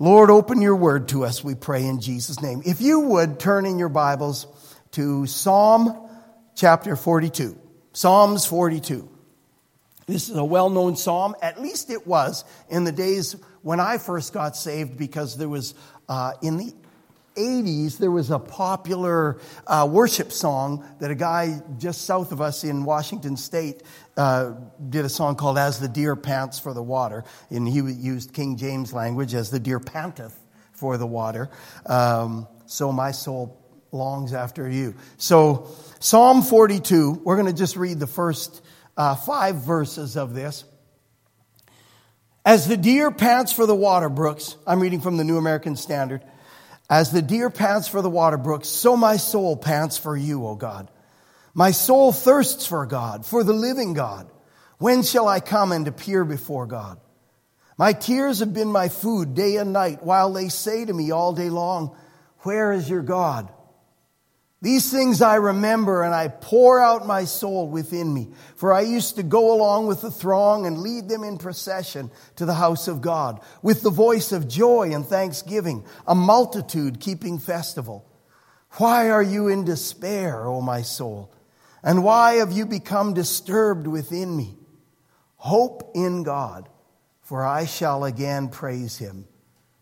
Lord, open your word to us, we pray in Jesus' name. If you would, turn in your Bibles to Psalm chapter 42. Psalms 42. This is a well-known psalm. At least it was in the days when I first got saved, because there was, in the 80s, there was a popular worship song that a guy just south of us in Washington State did a song called As the Deer Pants for the Water. And he used King James language, as the deer panteth for the water. So my soul longs after you. So Psalm 42, we're going to just read the first 5 verses of this. As the deer pants for the water brooks, I'm reading from the New American Standard. As the deer pants for the water brooks, so my soul pants for you, O God. My soul thirsts for God, for the living God. When shall I come and appear before God? My tears have been my food day and night, while they say to me all day long, where is your God? These things I remember, and I pour out my soul within me. For I used to go along with the throng and lead them in procession to the house of God, with the voice of joy and thanksgiving, a multitude keeping festival. Why are you in despair, O my soul? And why have you become disturbed within me? Hope in God, for I shall again praise him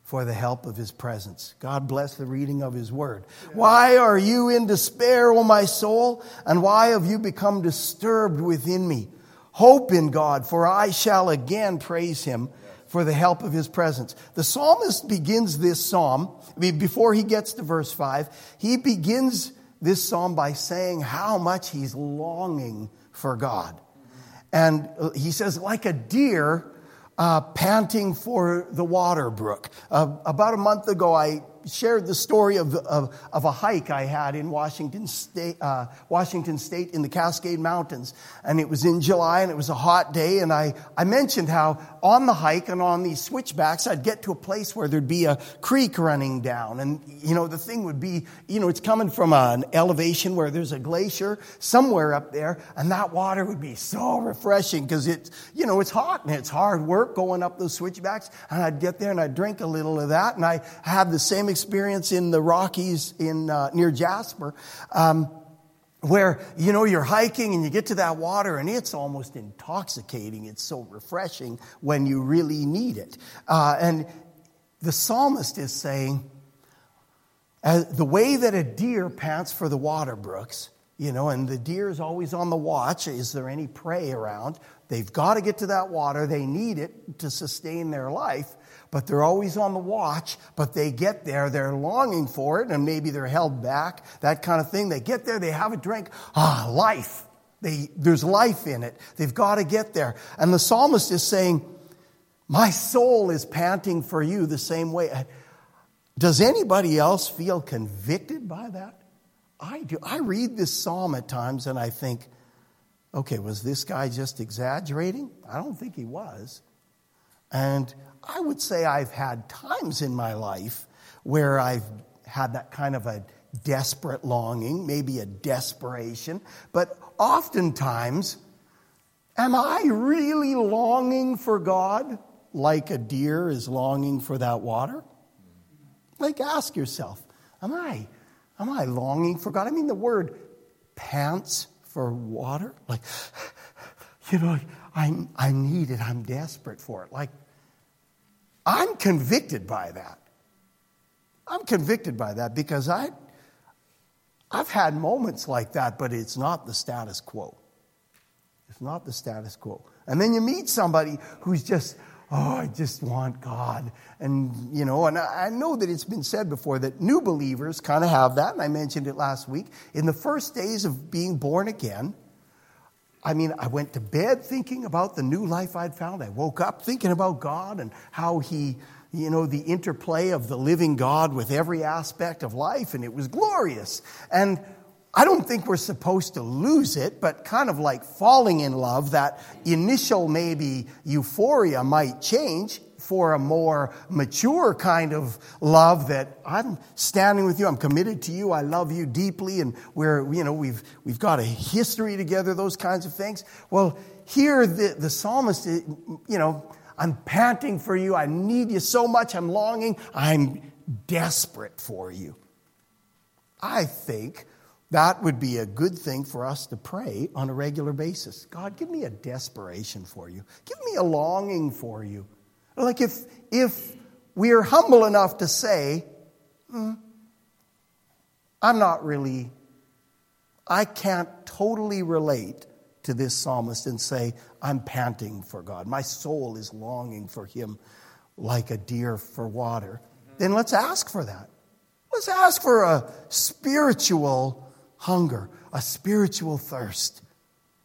for the help of his presence. God bless the reading of his word. Why are you in despair, O my soul? And why have you become disturbed within me? Hope in God, for I shall again praise him for the help of his presence. The psalmist begins this psalm, before he gets to verse 5, he begins this psalm by saying how much he's longing for God. And he says, like a deer panting for the water brook. About a month ago, I shared the story of a hike I had in Washington State in the Cascade Mountains. And it was in July, and it was a hot day. And I mentioned how on the hike and on these switchbacks, I'd get to a place where there'd be a creek running down. And, you know, the thing would be, you know, it's coming from an elevation where there's a glacier somewhere up there. And that water would be so refreshing, because it's, you know, it's hot and it's hard work going up those switchbacks. And I'd get there and I'd drink a little of that. And I had the same experience in the Rockies in near Jasper, where, you know, you're hiking and you get to that water and it's almost intoxicating. It's so refreshing when you really need it. And the psalmist is saying, as the way that a deer pants for the water brooks, you know, and the deer is always on the watch. Is there any prey around? They've got to get to that water. They need it to sustain their life. But they're always on the watch, but they get there, they're longing for it, and maybe they're held back, that kind of thing. They get there, they have a drink. Ah, life. There's life in it. They've got to get there. And the psalmist is saying, my soul is panting for you the same way. Does anybody else feel convicted by that? I do. I read this psalm at times and I think, okay, was this guy just exaggerating? I don't think he was. And I would say I've had times in my life where I've had that kind of a desperate longing, maybe a desperation, but oftentimes, am I really longing for God like a deer is longing for that water? Like, ask yourself, am I longing for God? I mean, the word pants for water, like, you know, I need it, I'm desperate for it, like, I'm convicted by that. I'm convicted by that because I've had moments like that, but it's not the status quo. It's not the status quo. And then you meet somebody who's just, oh, I just want God. And, you know, and I know that it's been said before that new believers kind of have that, and I mentioned it last week. In the first days of being born again, I mean, I went to bed thinking about the new life I'd found. I woke up thinking about God and how he, you know, the interplay of the living God with every aspect of life, and it was glorious. And I don't think we're supposed to lose it, but kind of like falling in love, that initial maybe euphoria might change for a more mature kind of love that I'm standing with you, I'm committed to you, I love you deeply, and we're, you know, we've got a history together, those kinds of things. Well, here the psalmist, you know, I'm panting for you. I need you so much. I'm longing. I'm desperate for you. I think that would be a good thing for us to pray on a regular basis. God, give me a desperation for you. Give me a longing for you. Like if we are humble enough to say, I can't totally relate to this psalmist and say, I'm panting for God. My soul is longing for him like a deer for water. Then let's ask for that. Let's ask for a spiritual hunger, a spiritual thirst.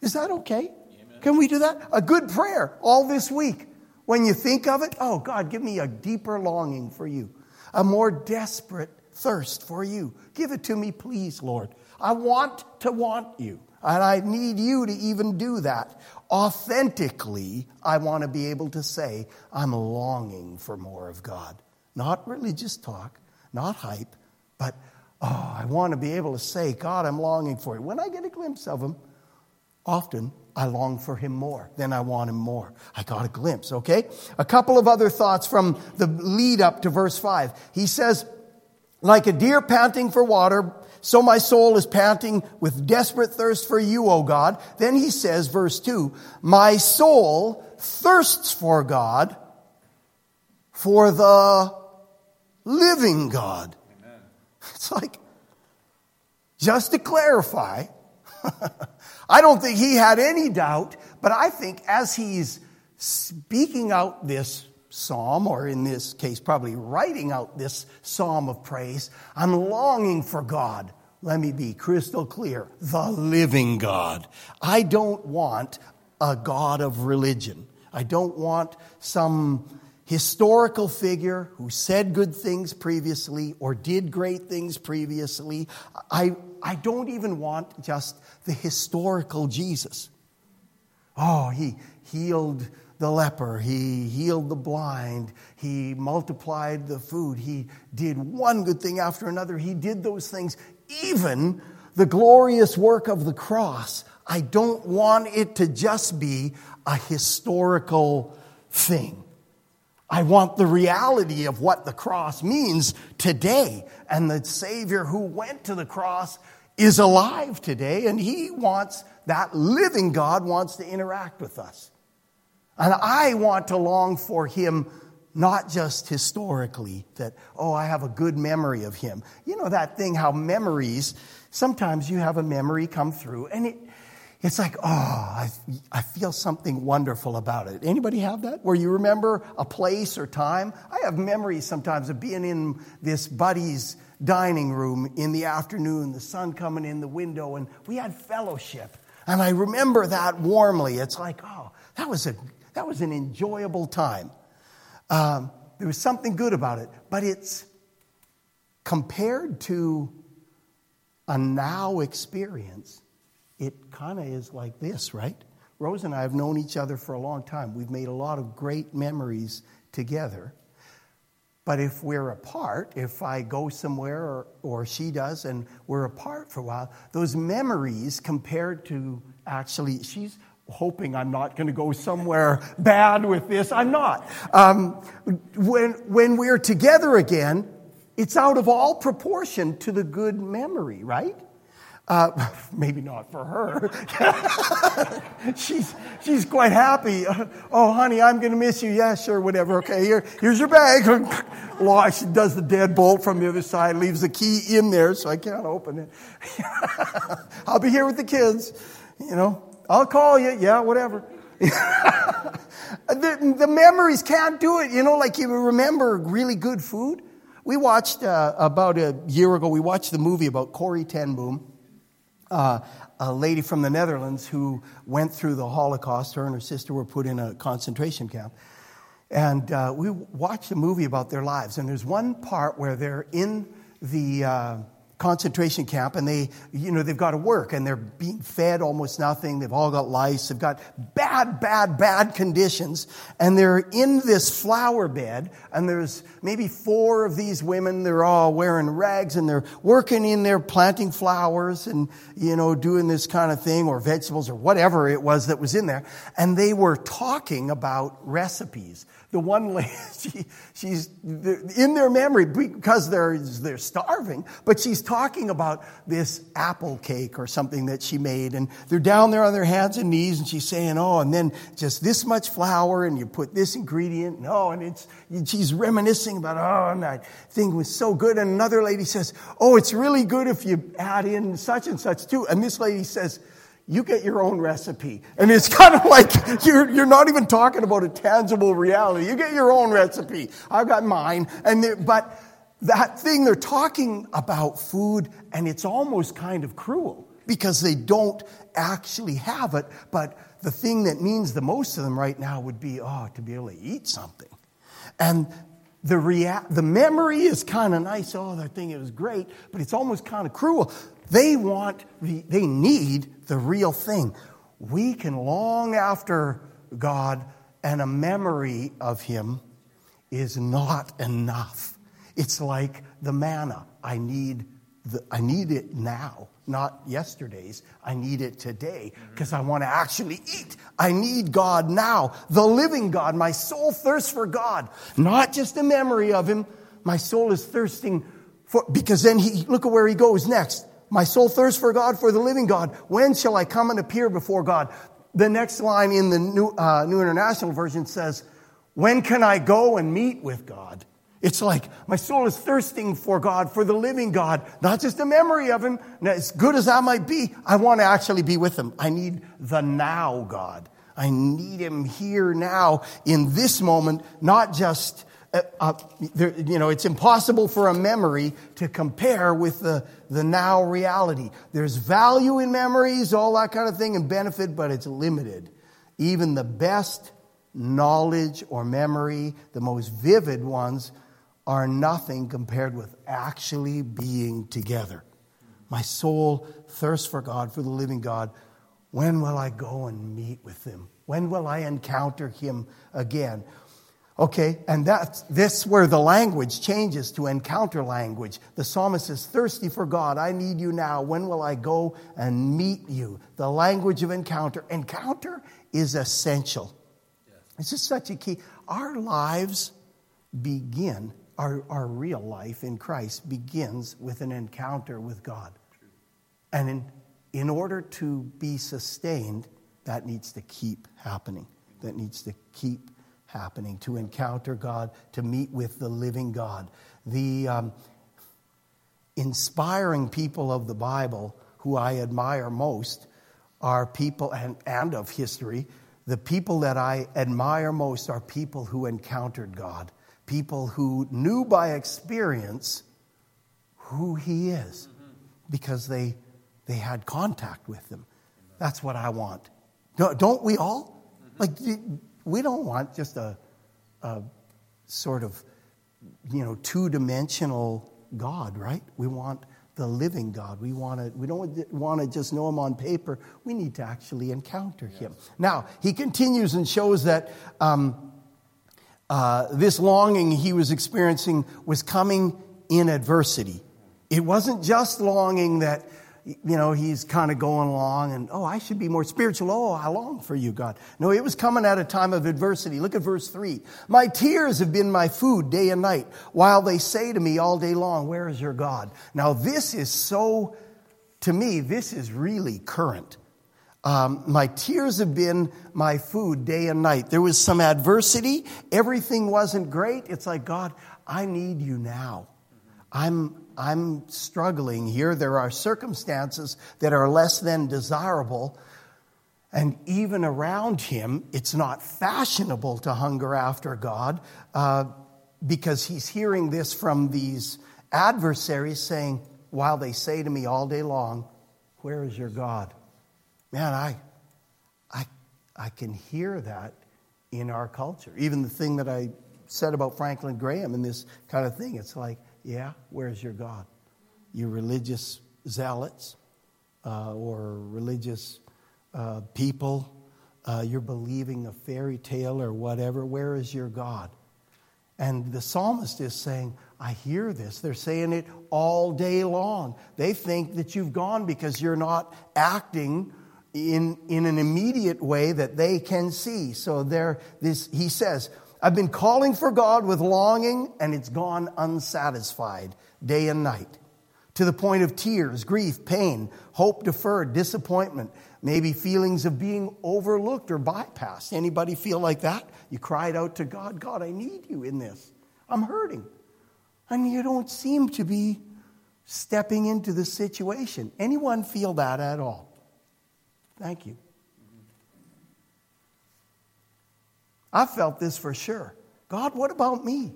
Is that okay? Amen. Can we do that? A good prayer all this week. When you think of it, oh, God, give me a deeper longing for you, a more desperate thirst for you. Give it to me, please, Lord. I want to want you, and I need you to even do that. Authentically, I want to be able to say, I'm longing for more of God. Not religious talk, not hype, but, oh, I want to be able to say, God, I'm longing for you. When I get a glimpse of him, often I long for him more than I want him more. I got a glimpse, okay? A couple of other thoughts from the lead up to verse 5. He says, like a deer panting for water, so my soul is panting with desperate thirst for you, O God. Then he says, verse 2, my soul thirsts for God, for the living God. Amen. It's like, just to clarify, I don't think he had any doubt, but I think as he's speaking out this psalm, or in this case, probably writing out this psalm of praise, I'm longing for God. Let me be crystal clear. The living God. I don't want a God of religion. I don't want some historical figure who said good things previously or did great things previously. I don't even want just the historical Jesus. Oh, he healed the leper, he healed the blind, he multiplied the food, he did one good thing after another, he did those things, even the glorious work of the cross. I don't want it to just be a historical thing. I want the reality of what the cross means today, and the Savior who went to the cross is alive today, and he wants, that living God wants to interact with us. And I want to long for him, not just historically, that, oh, I have a good memory of him. You know that thing, how memories, sometimes you have a memory come through, and it's like, oh, I feel something wonderful about it. Anybody have that? Where you remember a place or time? I have memories sometimes of being in this buddy's dining room in the afternoon, the sun coming in the window, and we had fellowship. And I remember that warmly. It's like, oh, that was an enjoyable time. There was something good about it. But it's compared to a now experience, it kind of is like this, right? Rose and I have known each other for a long time. We've made a lot of great memories together. But if we're apart, if I go somewhere or she does and we're apart for a while, those memories compared to actually, she's hoping I'm not going to go somewhere bad with this. I'm not. When we're together again, it's out of all proportion to the good memory, right? Maybe not for her. She's quite happy. Oh, honey, I'm going to miss you. Yeah, sure, whatever. Okay, here's your bag. She does the deadbolt from the other side, leaves the key in there so I can't open it. I'll be here with the kids, you know. I'll call you. Yeah, whatever. The memories can't do it. You know, like you remember really good food. We watched, about a year ago, we watched the movie about Corrie Ten Boom, a lady from the Netherlands who went through the Holocaust. Her and her sister were put in a concentration camp. And we watched a movie about their lives. And there's one part where they're in the concentration camp, and they, you know, they've got to work, and they're being fed almost nothing. They've all got lice. They've got bad conditions, and they're in this flower bed, and there's maybe four of these women. They're all wearing rags, and they're working in there planting flowers and, you know, doing this kind of thing, or vegetables or whatever it was that was in there. And they were talking about recipes. The one lady, she's in their memory because they're starving, but she's talking about this apple cake or something that she made, and they're down there on their hands and knees, and she's saying, oh, and then just this much flour, and you put this ingredient, and oh, and she's reminiscing about, oh, and that thing was so good. And another lady says, oh, it's really good if you add in such and such too. And this lady says, you get your own recipe. And it's kind of like you're not even talking about a tangible reality. You get your own recipe. I've got mine. But that thing, they're talking about food, and it's almost kind of cruel because they don't actually have it. But the thing that means the most to them right now would be, oh, to be able to eat something. And the memory is kind of nice. Oh, that thing, it was great. But it's almost kind of cruel. They need the real thing. We can long after God, and a memory of him is not enough. It's like the manna. I need it now, not yesterday's. I need it today because I want to actually eat. I need God now, the living God. My soul thirsts for God, not just a memory of him. My soul is thirsting for, because then look at where he goes next. My soul thirsts for God, for the living God. When shall I come and appear before God? The next line in the New International Version says, when can I go and meet with God? It's like, my soul is thirsting for God, for the living God. Not just a memory of him. Now, as good as I might be, I want to actually be with him. I need the now God. I need him here now in this moment, not just... it's impossible for a memory to compare with the now reality. There's value in memories, all that kind of thing, and benefit, but it's limited. Even the best knowledge or memory, the most vivid ones, are nothing compared with actually being together. My soul thirsts for God, for the living God. When will I go and meet with him? When will I encounter him again? Okay, and this where the language changes to encounter language. The psalmist is thirsty for God. I need you now. When will I go and meet you? The language of encounter. Encounter is essential. Yes. This is such a key. Our lives begin, our real life in Christ begins with an encounter with God. True. And in order to be sustained, that needs to keep happening. That needs to keep happening, to encounter God, to meet with the living God. The inspiring people of the Bible who I admire most are people, and of history, the people that I admire most are people who encountered God, people who knew by experience who he is, because they had contact with him. That's what I want. Don't we all? Like... We don't want just a sort of, you know, two-dimensional God, right? We want the living God. We don't want to just know him on paper. We need to actually encounter him. Now, he continues and shows that this longing he was experiencing was coming in adversity. It wasn't just longing that, you know, he's kind of going along and, oh, I should be more spiritual. Oh, I long for you, God. No, it was coming at a time of adversity. Look at verse 3. My tears have been my food day and night, while they say to me all day long, where is your God? Now, this is so, to me, this is really current. My tears have been my food day and night. There was some adversity. Everything wasn't great. It's like, God, I need you now. I'm struggling here. There are circumstances that are less than desirable. And even around him, it's not fashionable to hunger after God because he's hearing this from these adversaries saying, while they say to me all day long, where is your God? Man, I can hear that in our culture. Even the thing that I said about Franklin Graham and this kind of thing, it's like, yeah, where's your God? you religious zealots or religious people. You're believing a fairy tale or whatever. Where is your God? And the psalmist is saying, I hear this. They're saying it all day long. They think that you've gone because you're not acting in an immediate way that they can see. So there, this he says, I've been calling for God with longing, and it's gone unsatisfied day and night, to the point of tears, grief, pain, hope deferred, disappointment, maybe feelings of being overlooked or bypassed. Anybody feel like that? You cried out to God, God, I need you in this. I'm hurting. And you don't seem to be stepping into the situation. Anyone feel that at all? Thank you. I felt this for sure. God, what about me?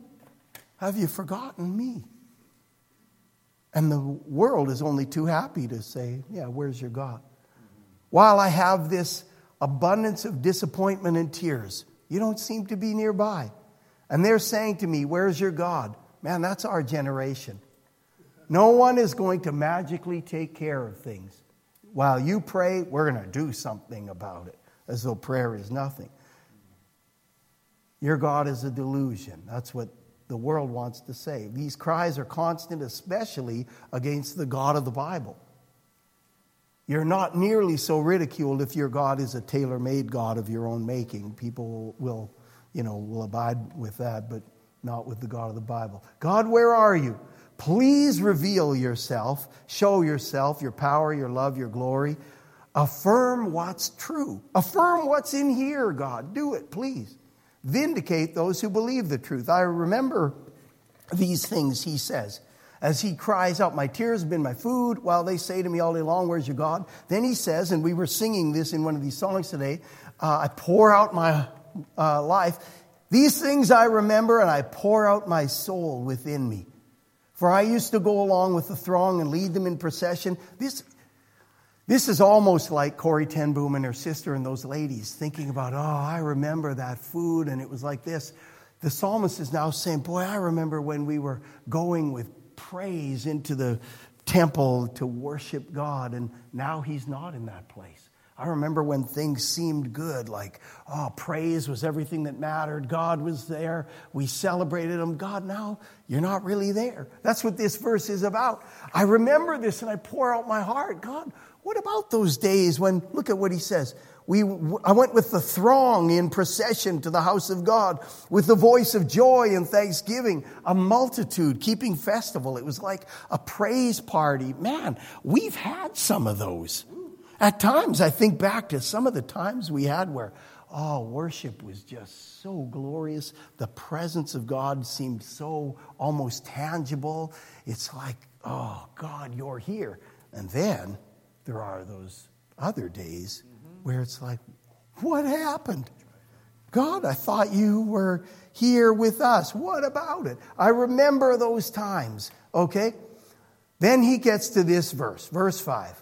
Have you forgotten me? And the world is only too happy to say, yeah, where's your God? While I have this abundance of disappointment and tears, you don't seem to be nearby. And they're saying to me, where's your God? Man, that's our generation. No one is going to magically take care of things. While you pray, we're going to do something about it, as though prayer is nothing. Your God is a delusion. That's what the world wants to say. These cries are constant, especially against the God of the Bible. You're not nearly so ridiculed if your God is a tailor-made God of your own making. People will, will abide with that, but not with the God of the Bible. God, where are you? Please reveal yourself. Show yourself, your power, your love, your glory. Affirm what's true. Affirm what's in here, God. Do it, please. Vindicate those who believe the truth. I remember these things, he says, as he cries out, my tears have been my food, while they say to me all day long, where's your God? Then he says, and we were singing this in one of these songs today, I pour out my life. These things I remember, and I pour out my soul within me. For I used to go along with the throng and lead them in procession. This is almost like Corrie Ten Boom and her sister and those ladies thinking about, oh, I remember that food, and it was like this. The psalmist is now saying, boy, I remember when we were going with praise into the temple to worship God, and now he's not in that place. I remember when things seemed good, like, oh, praise was everything that mattered. God was there. We celebrated him. God, now you're not really there. That's what this verse is about. I remember this, and I pour out my heart. God, what about those days when, look at what he says, I went with the throng in procession to the house of God with the voice of joy and thanksgiving, a multitude keeping festival. It was like a praise party. Man, we've had some of those. At times, I think back to some of the times we had where, oh, worship was just so glorious. The presence of God seemed so almost tangible. It's like, oh, God, you're here. And then there are those other days where it's like, what happened? God, I thought you were here with us. What about it? I remember those times, okay? Then he gets to this verse, verse 5.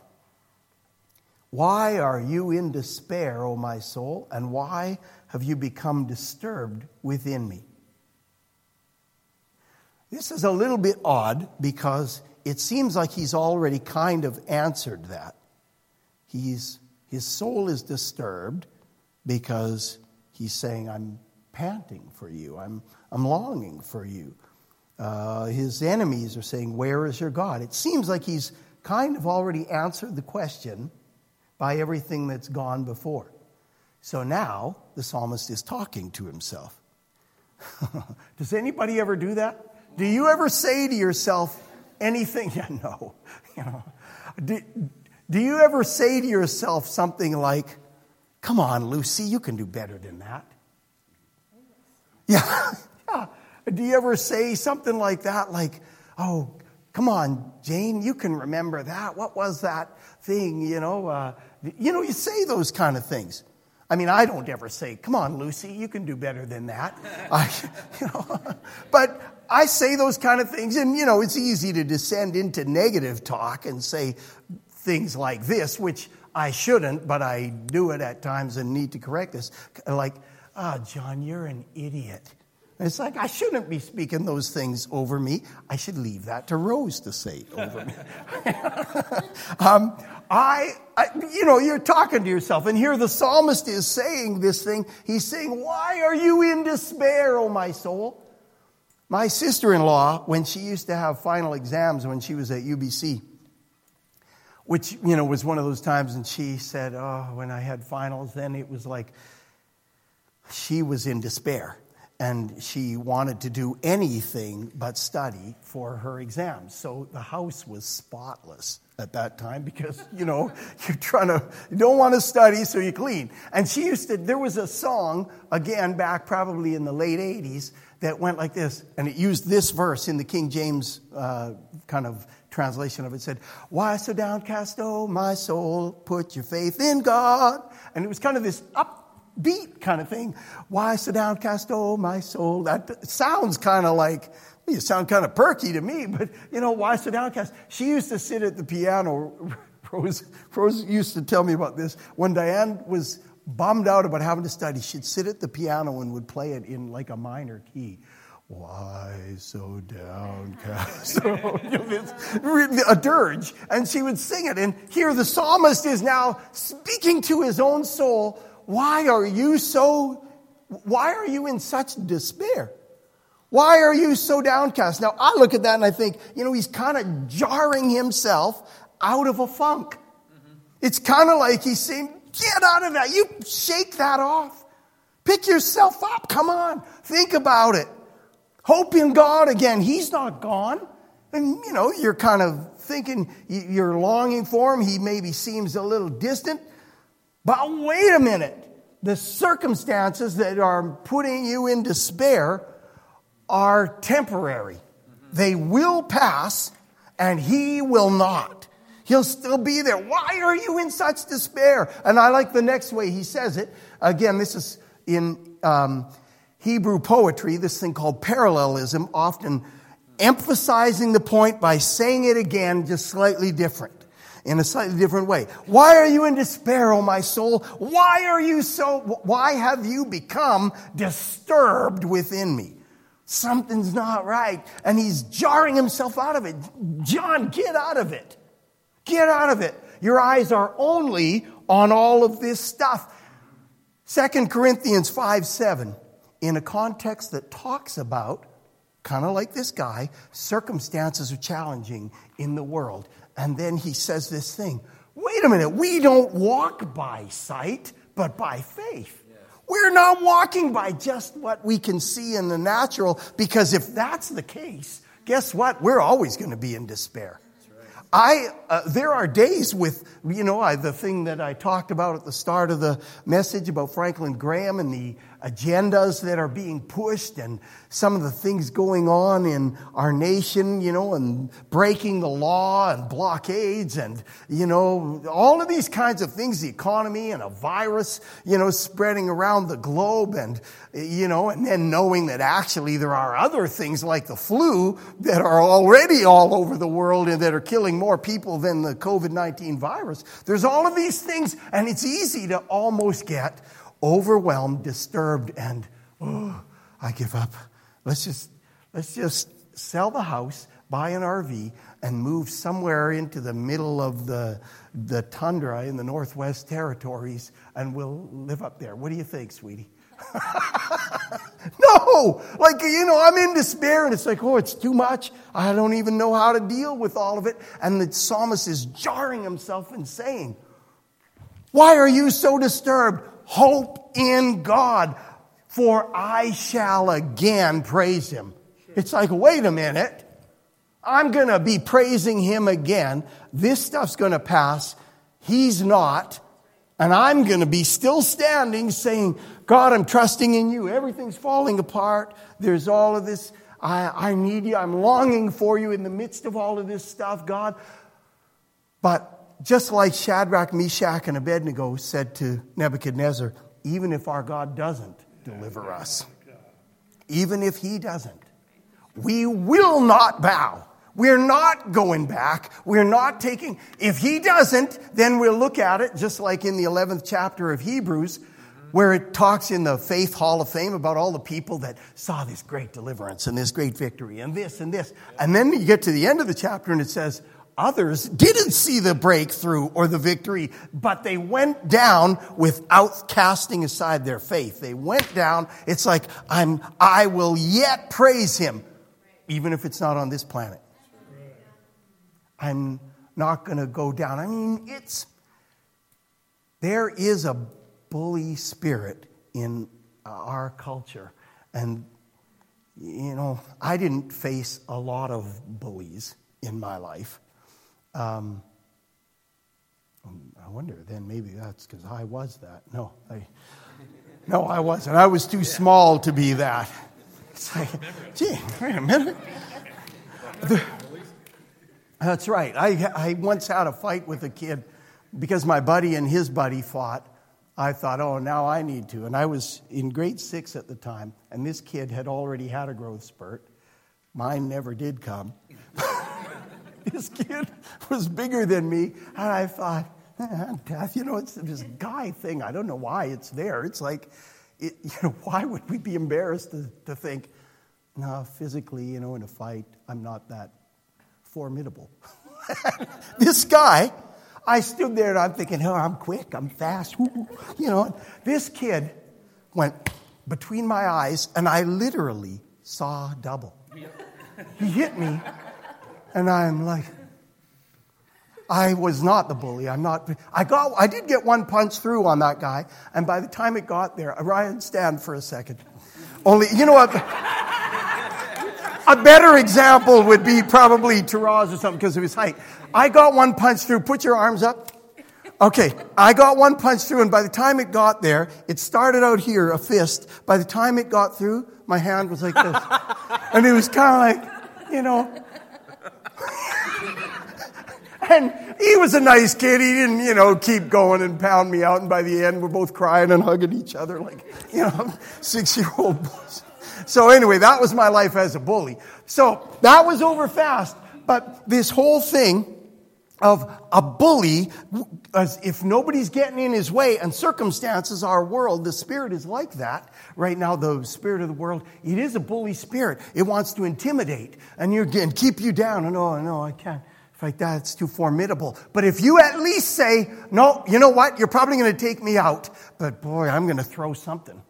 Why are you in despair, O my soul, and why have you become disturbed within me? This is a little bit odd because it seems like he's already kind of answered that. His soul is disturbed because he's saying, I'm panting for you. I'm longing for you. His enemies are saying, where is your God? It seems like he's kind of already answered the question by everything that's gone before. So now the psalmist is talking to himself. Does anybody ever do that? Do you ever say to yourself anything? Yeah, no. Do you ever say to yourself something like, come on, Lucy, you can do better than that? Yeah. Yeah. Do you ever say something like that? Like, oh, come on, Jane, you can remember that. What was that thing, you say those kind of things. I mean, I don't ever say, come on, Lucy, you can do better than that. But I say those kind of things, and, it's easy to descend into negative talk and say things like this, which I shouldn't, but I do it at times and need to correct this. Like, John, you're an idiot. It's like, I shouldn't be speaking those things over me. I should leave that to Rose to say over me. You're talking to yourself. And here the psalmist is saying this thing. He's saying, why are you in despair, O my soul? My sister-in-law, when she used to have final exams when she was at UBC, which, was one of those times, and she said, when I had finals, then it was like she was in despair. And she wanted to do anything but study for her exams. So the house was spotless at that time because, you don't want to study, so you clean. And there was a song, again, back probably in the late 80s, that went like this. And it used this verse in the King James kind of translation of it. It said, why so downcast, oh my soul, put your faith in God. And it was kind of this upbeat kind of thing. Why so downcast, oh my soul? That sounds kind of like, you sound kind of perky to me, but why so downcast? She used to sit at the piano. Rose used to tell me about this. When Diane was bummed out about having to study, she'd sit at the piano and would play it in like a minor key. Why so downcast? A dirge. And she would sing it. And here the psalmist is now speaking to his own soul. Why are you in such despair? Why are you so downcast? Now, I look at that and I think, he's kind of jarring himself out of a funk. Mm-hmm. It's kind of like he's saying, get out of that. You shake that off. Pick yourself up. Come on. Think about it. Hope in God again. He's not gone. And, you're kind of thinking you're longing for him. He maybe seems a little distant. But wait a minute. The circumstances that are putting you in despair are temporary. They will pass, and he will not. He'll still be there. Why are you in such despair? And I like the next way he says it. Again, this is in Hebrew poetry, this thing called parallelism, often emphasizing the point by saying it again, just slightly different. In a slightly different way. Why are you in despair, O my soul? Why have you become disturbed within me? Something's not right. And he's jarring himself out of it. John, get out of it. Get out of it. Your eyes are only on all of this stuff. 2 Corinthians 5:7, in a context that talks about, kind of like this guy, circumstances are challenging in the world. And then he says this thing. Wait a minute. We don't walk by sight, but by faith. Yeah. We're not walking by just what we can see in the natural, because if that's the case, guess what? We're always going to be in despair. That's right. There are days with, the thing that I talked about at the start of the message about Franklin Graham and the agendas that are being pushed and some of the things going on in our nation, and breaking the law and blockades and, all of these kinds of things, the economy and a virus, spreading around the globe and, and then knowing that actually there are other things like the flu that are already all over the world and that are killing more people than the COVID-19 virus. There's all of these things, and it's easy to almost get overwhelmed, disturbed, and I give up. Let's just sell the house, buy an RV, and move somewhere into the middle of the tundra in the Northwest Territories, and we'll live up there. What do you think, sweetie? No! I'm in despair, and it's like, it's too much. I don't even know how to deal with all of it. And the psalmist is jarring himself and saying, why are you so disturbed? Hope in God, for I shall again praise him. It's like, wait a minute. I'm going to be praising him again. This stuff's going to pass. He's not. And I'm going to be still standing saying, God, I'm trusting in you. Everything's falling apart. There's all of this. I need you. I'm longing for you in the midst of all of this stuff, God. But just like Shadrach, Meshach, and Abednego said to Nebuchadnezzar, even if our God doesn't deliver us, even if he doesn't, we will not bow. We're not going back. We're not taking. If he doesn't, then we'll look at it, just like in the 11th chapter of Hebrews, where it talks in the Faith Hall of Fame about all the people that saw this great deliverance and this great victory and this and this. And then you get to the end of the chapter and it says, others didn't see the breakthrough or the victory, but they went down without casting aside their faith. They went down. It's like, I will yet praise him, even if it's not on this planet. I'm not going to go down. I mean, there is a bully spirit in our culture. And, you know, I didn't face a lot of bullies in my life. I wonder, then maybe that's because I was that. No, I wasn't. I was too small to be that. It's like, gee, wait a minute. That's right. I once had a fight with a kid because my buddy and his buddy fought. I thought, oh, now I need to. And I was in grade 6 at the time, and this kid had already had a growth spurt. Mine never did come. This kid was bigger than me, and I thought, you know, it's this guy thing. I don't know why it's there. It's like, you know, why would we be embarrassed to think, no, physically, you know, in a fight, I'm not that formidable. This guy, I stood there and I'm thinking, oh, I'm quick, I'm fast. Woo-hoo. You know, this kid went between my eyes, and I literally saw double. He hit me. And I'm like, I was not the bully. I did get one punch through on that guy. And by the time it got there, Ryan, stand for a second. Only, you know what? A better example would be probably Taraz or something because of his height. I got one punch through. Put your arms up. Okay, I got one punch through, and by the time it got there, it started out here, a fist. By the time it got through, my hand was like this. And it was kind of like, you know... And he was a nice kid. He didn't, you know, keep going and pound me out. And by the end, we're both crying and hugging each other like, you know, 6-year-old boys. So anyway, that was my life as a bully. So that was over fast. But this whole thing of a bully, as if nobody's getting in his way and circumstances, our world, the spirit is like that. Right now, the spirit of the world, it is a bully spirit. It wants to intimidate and keep you down. And oh, no, I can't. Like that, it's too formidable. But if you at least say, no, you know what? You're probably going to take me out. But boy, I'm going to throw something.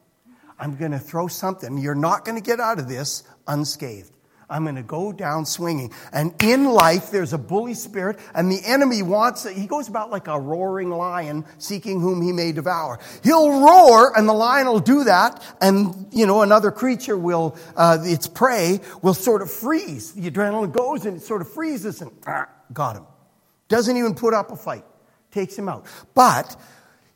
I'm going to throw something. You're not going to get out of this unscathed. I'm going to go down swinging. And in life, there's a bully spirit, and the enemy wants it. He goes about like a roaring lion seeking whom he may devour. He'll roar, and the lion will do that, and, you know, another creature will, its prey, will sort of freeze. The adrenaline goes, and it sort of freezes, and got him. Doesn't even put up a fight. Takes him out. But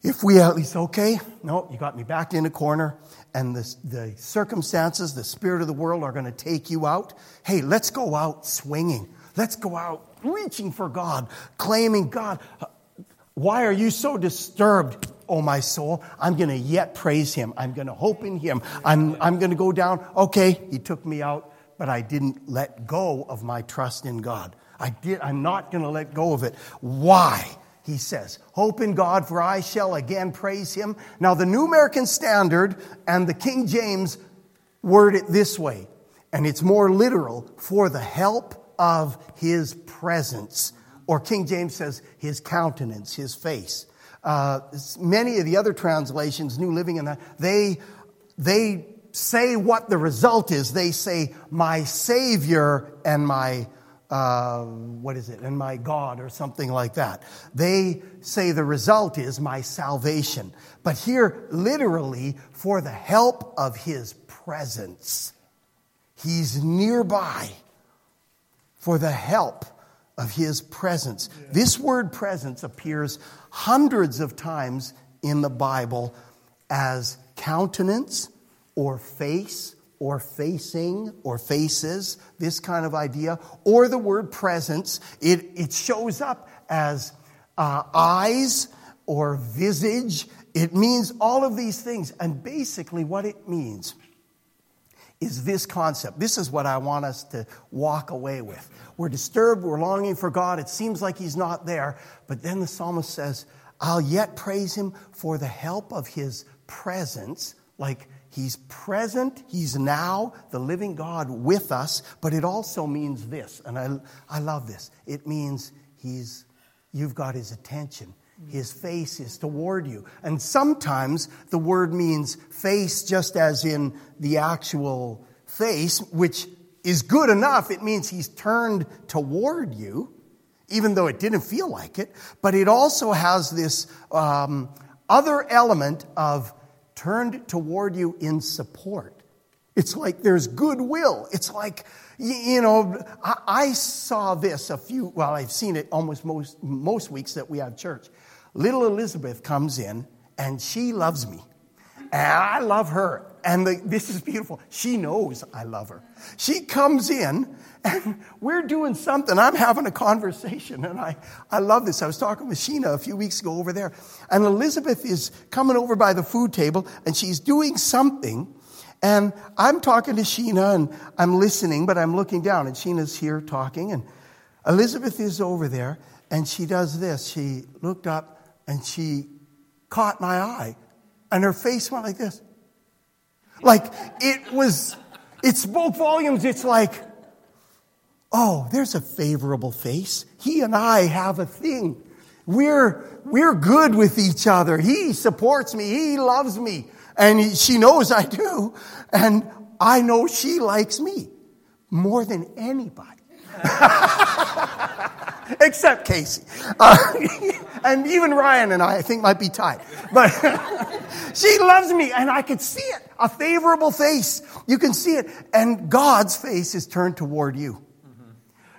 if we at least, okay, no, you got me backed in a corner, and the circumstances, the spirit of the world are going to take you out. Hey, let's go out swinging. Let's go out reaching for God, claiming God. Why are you so disturbed, oh my soul? I'm going to yet praise him. I'm going to hope in him. I'm going to go down. Okay, he took me out, but I didn't let go of my trust in God. I'm not going to let go of it. Why? He says, hope in God, for I shall again praise him. Now, the New American Standard and the King James word it this way, and it's more literal, for the help of his presence. Or King James says, his countenance, his face. Many of the other translations, New Living and that, they say what the result is. They say, my Savior and my and my God, or something like that. They say the result is my salvation. But here, literally, for the help of his presence. He's nearby for the help of his presence. Yeah. This word presence appears hundreds of times in the Bible as countenance or face, or facing, or faces, this kind of idea, or the word presence. It shows up as eyes or visage. It means all of these things. And basically what it means is this concept. This is what I want us to walk away with. We're disturbed, we're longing for God. It seems like he's not there. But then the psalmist says, I'll yet praise him for the help of his presence, like he's present, he's now the living God with us, but it also means this, and I love this. It means you've got his attention. His face is toward you. And sometimes the word means face just as in the actual face, which is good enough. It means he's turned toward you, even though it didn't feel like it. But it also has this other element of turned toward you in support. It's like there's goodwill. It's like, you know, I saw this I've seen it almost most weeks that we have church. Little Elizabeth comes in, and she loves me. And I love her. And this is beautiful. She knows I love her. She comes in, and we're doing something. I'm having a conversation, and I love this. I was talking with Sheena a few weeks ago over there. And Elizabeth is coming over by the food table, and she's doing something. And I'm talking to Sheena, and I'm listening, but I'm looking down, and Sheena's here talking, and Elizabeth is over there, and she does this. She looked up, and she caught my eye, and her face went like this. Like, it spoke volumes. It's like, oh, there's a favorable face. He and I have a thing. We're good with each other. He supports me. He loves me. And she knows I do, and I know she likes me more than anybody, except Casey, and even Ryan and I think might be tied. But she loves me, and I could see it—a favorable face. You can see it, and God's face is turned toward you.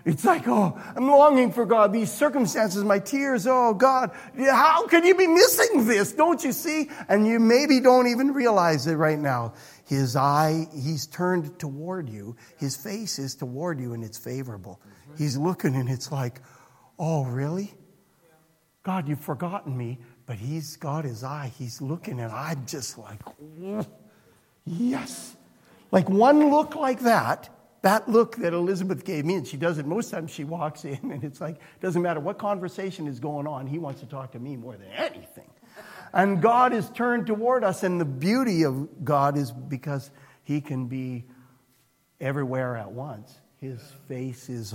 It's like, oh, I'm longing for God. These circumstances, my tears, oh, God, how can you be missing this? Don't you see? And you maybe don't even realize it right now. His eye, he's turned toward you. His face is toward you, and it's favorable. He's looking, and it's like, oh, really? God, you've forgotten me. But he's got his eye. He's looking, and I'm just like, yes. Like one look like that. That look that Elizabeth gave me, and she does it most times she walks in, and it's like, doesn't matter what conversation is going on, he wants to talk to me more than anything. And God is turned toward us, and the beauty of God is because he can be everywhere at once. His face is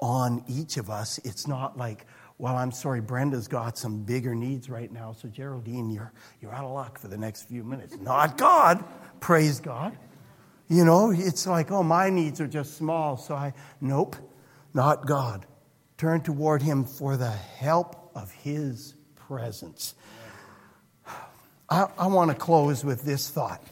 on each of us. It's not like, well, I'm sorry, Brenda's got some bigger needs right now, so Geraldine, you're out of luck for the next few minutes. Not God. Praise God. You know, it's like, oh, my needs are just small, so nope, not God. Turn toward him for the help of his presence. I want to close with this thought.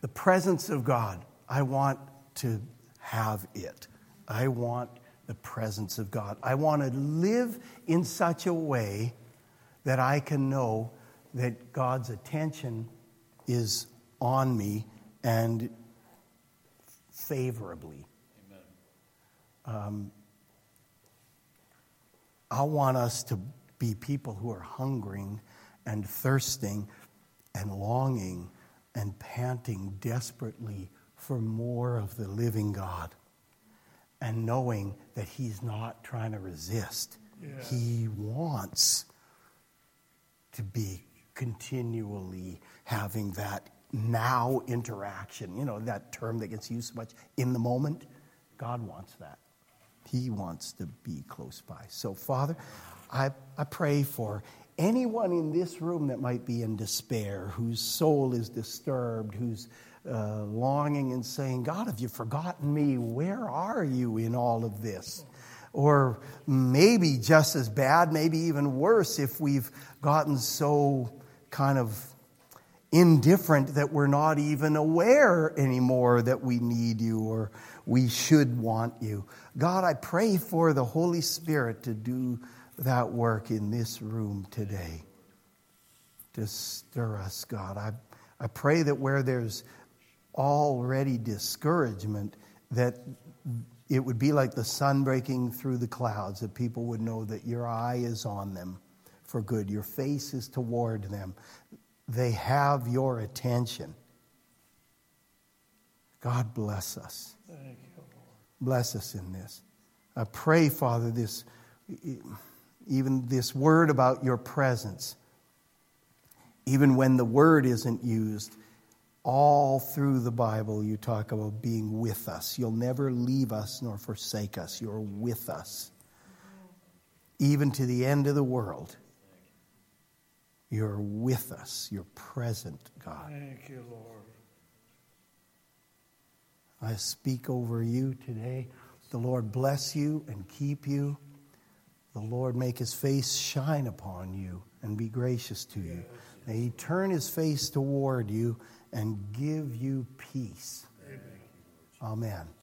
The presence of God, I want to have it. I want the presence of God. I want to live in such a way that I can know that God's attention is on me and favorably. Amen. I want us to be people who are hungering and thirsting and longing and panting desperately for more of the living God, and knowing that he's not trying to resist. Yeah. He wants to be continually having that now interaction, you know, that term that gets used so much, in the moment. God wants that. He wants to be close by. So, Father, I pray for anyone in this room that might be in despair, whose soul is disturbed, who's longing and saying, God, have you forgotten me? Where are you in all of this? Or maybe just as bad, maybe even worse, if we've gotten so kind of indifferent that we're not even aware anymore that we need you or we should want you. God, I pray for the Holy Spirit to do that work in this room today. To stir us, God. I pray that where there's already discouragement, that it would be like the sun breaking through the clouds, that people would know that your eye is on them for good. Your face is toward them. They have your attention. God bless us. Thank you, Lord. Bless us in this. I pray, Father, even this word about your presence Even when the word isn't used, all through the Bible you talk about being with us. You'll never leave us nor forsake us. You're with us. Even to the end of the world, you're with us. You're present, God. Thank you, Lord. I speak over you today. The Lord bless you and keep you. The Lord make his face shine upon you and be gracious to you. May he turn his face toward you and give you peace. Amen. Amen.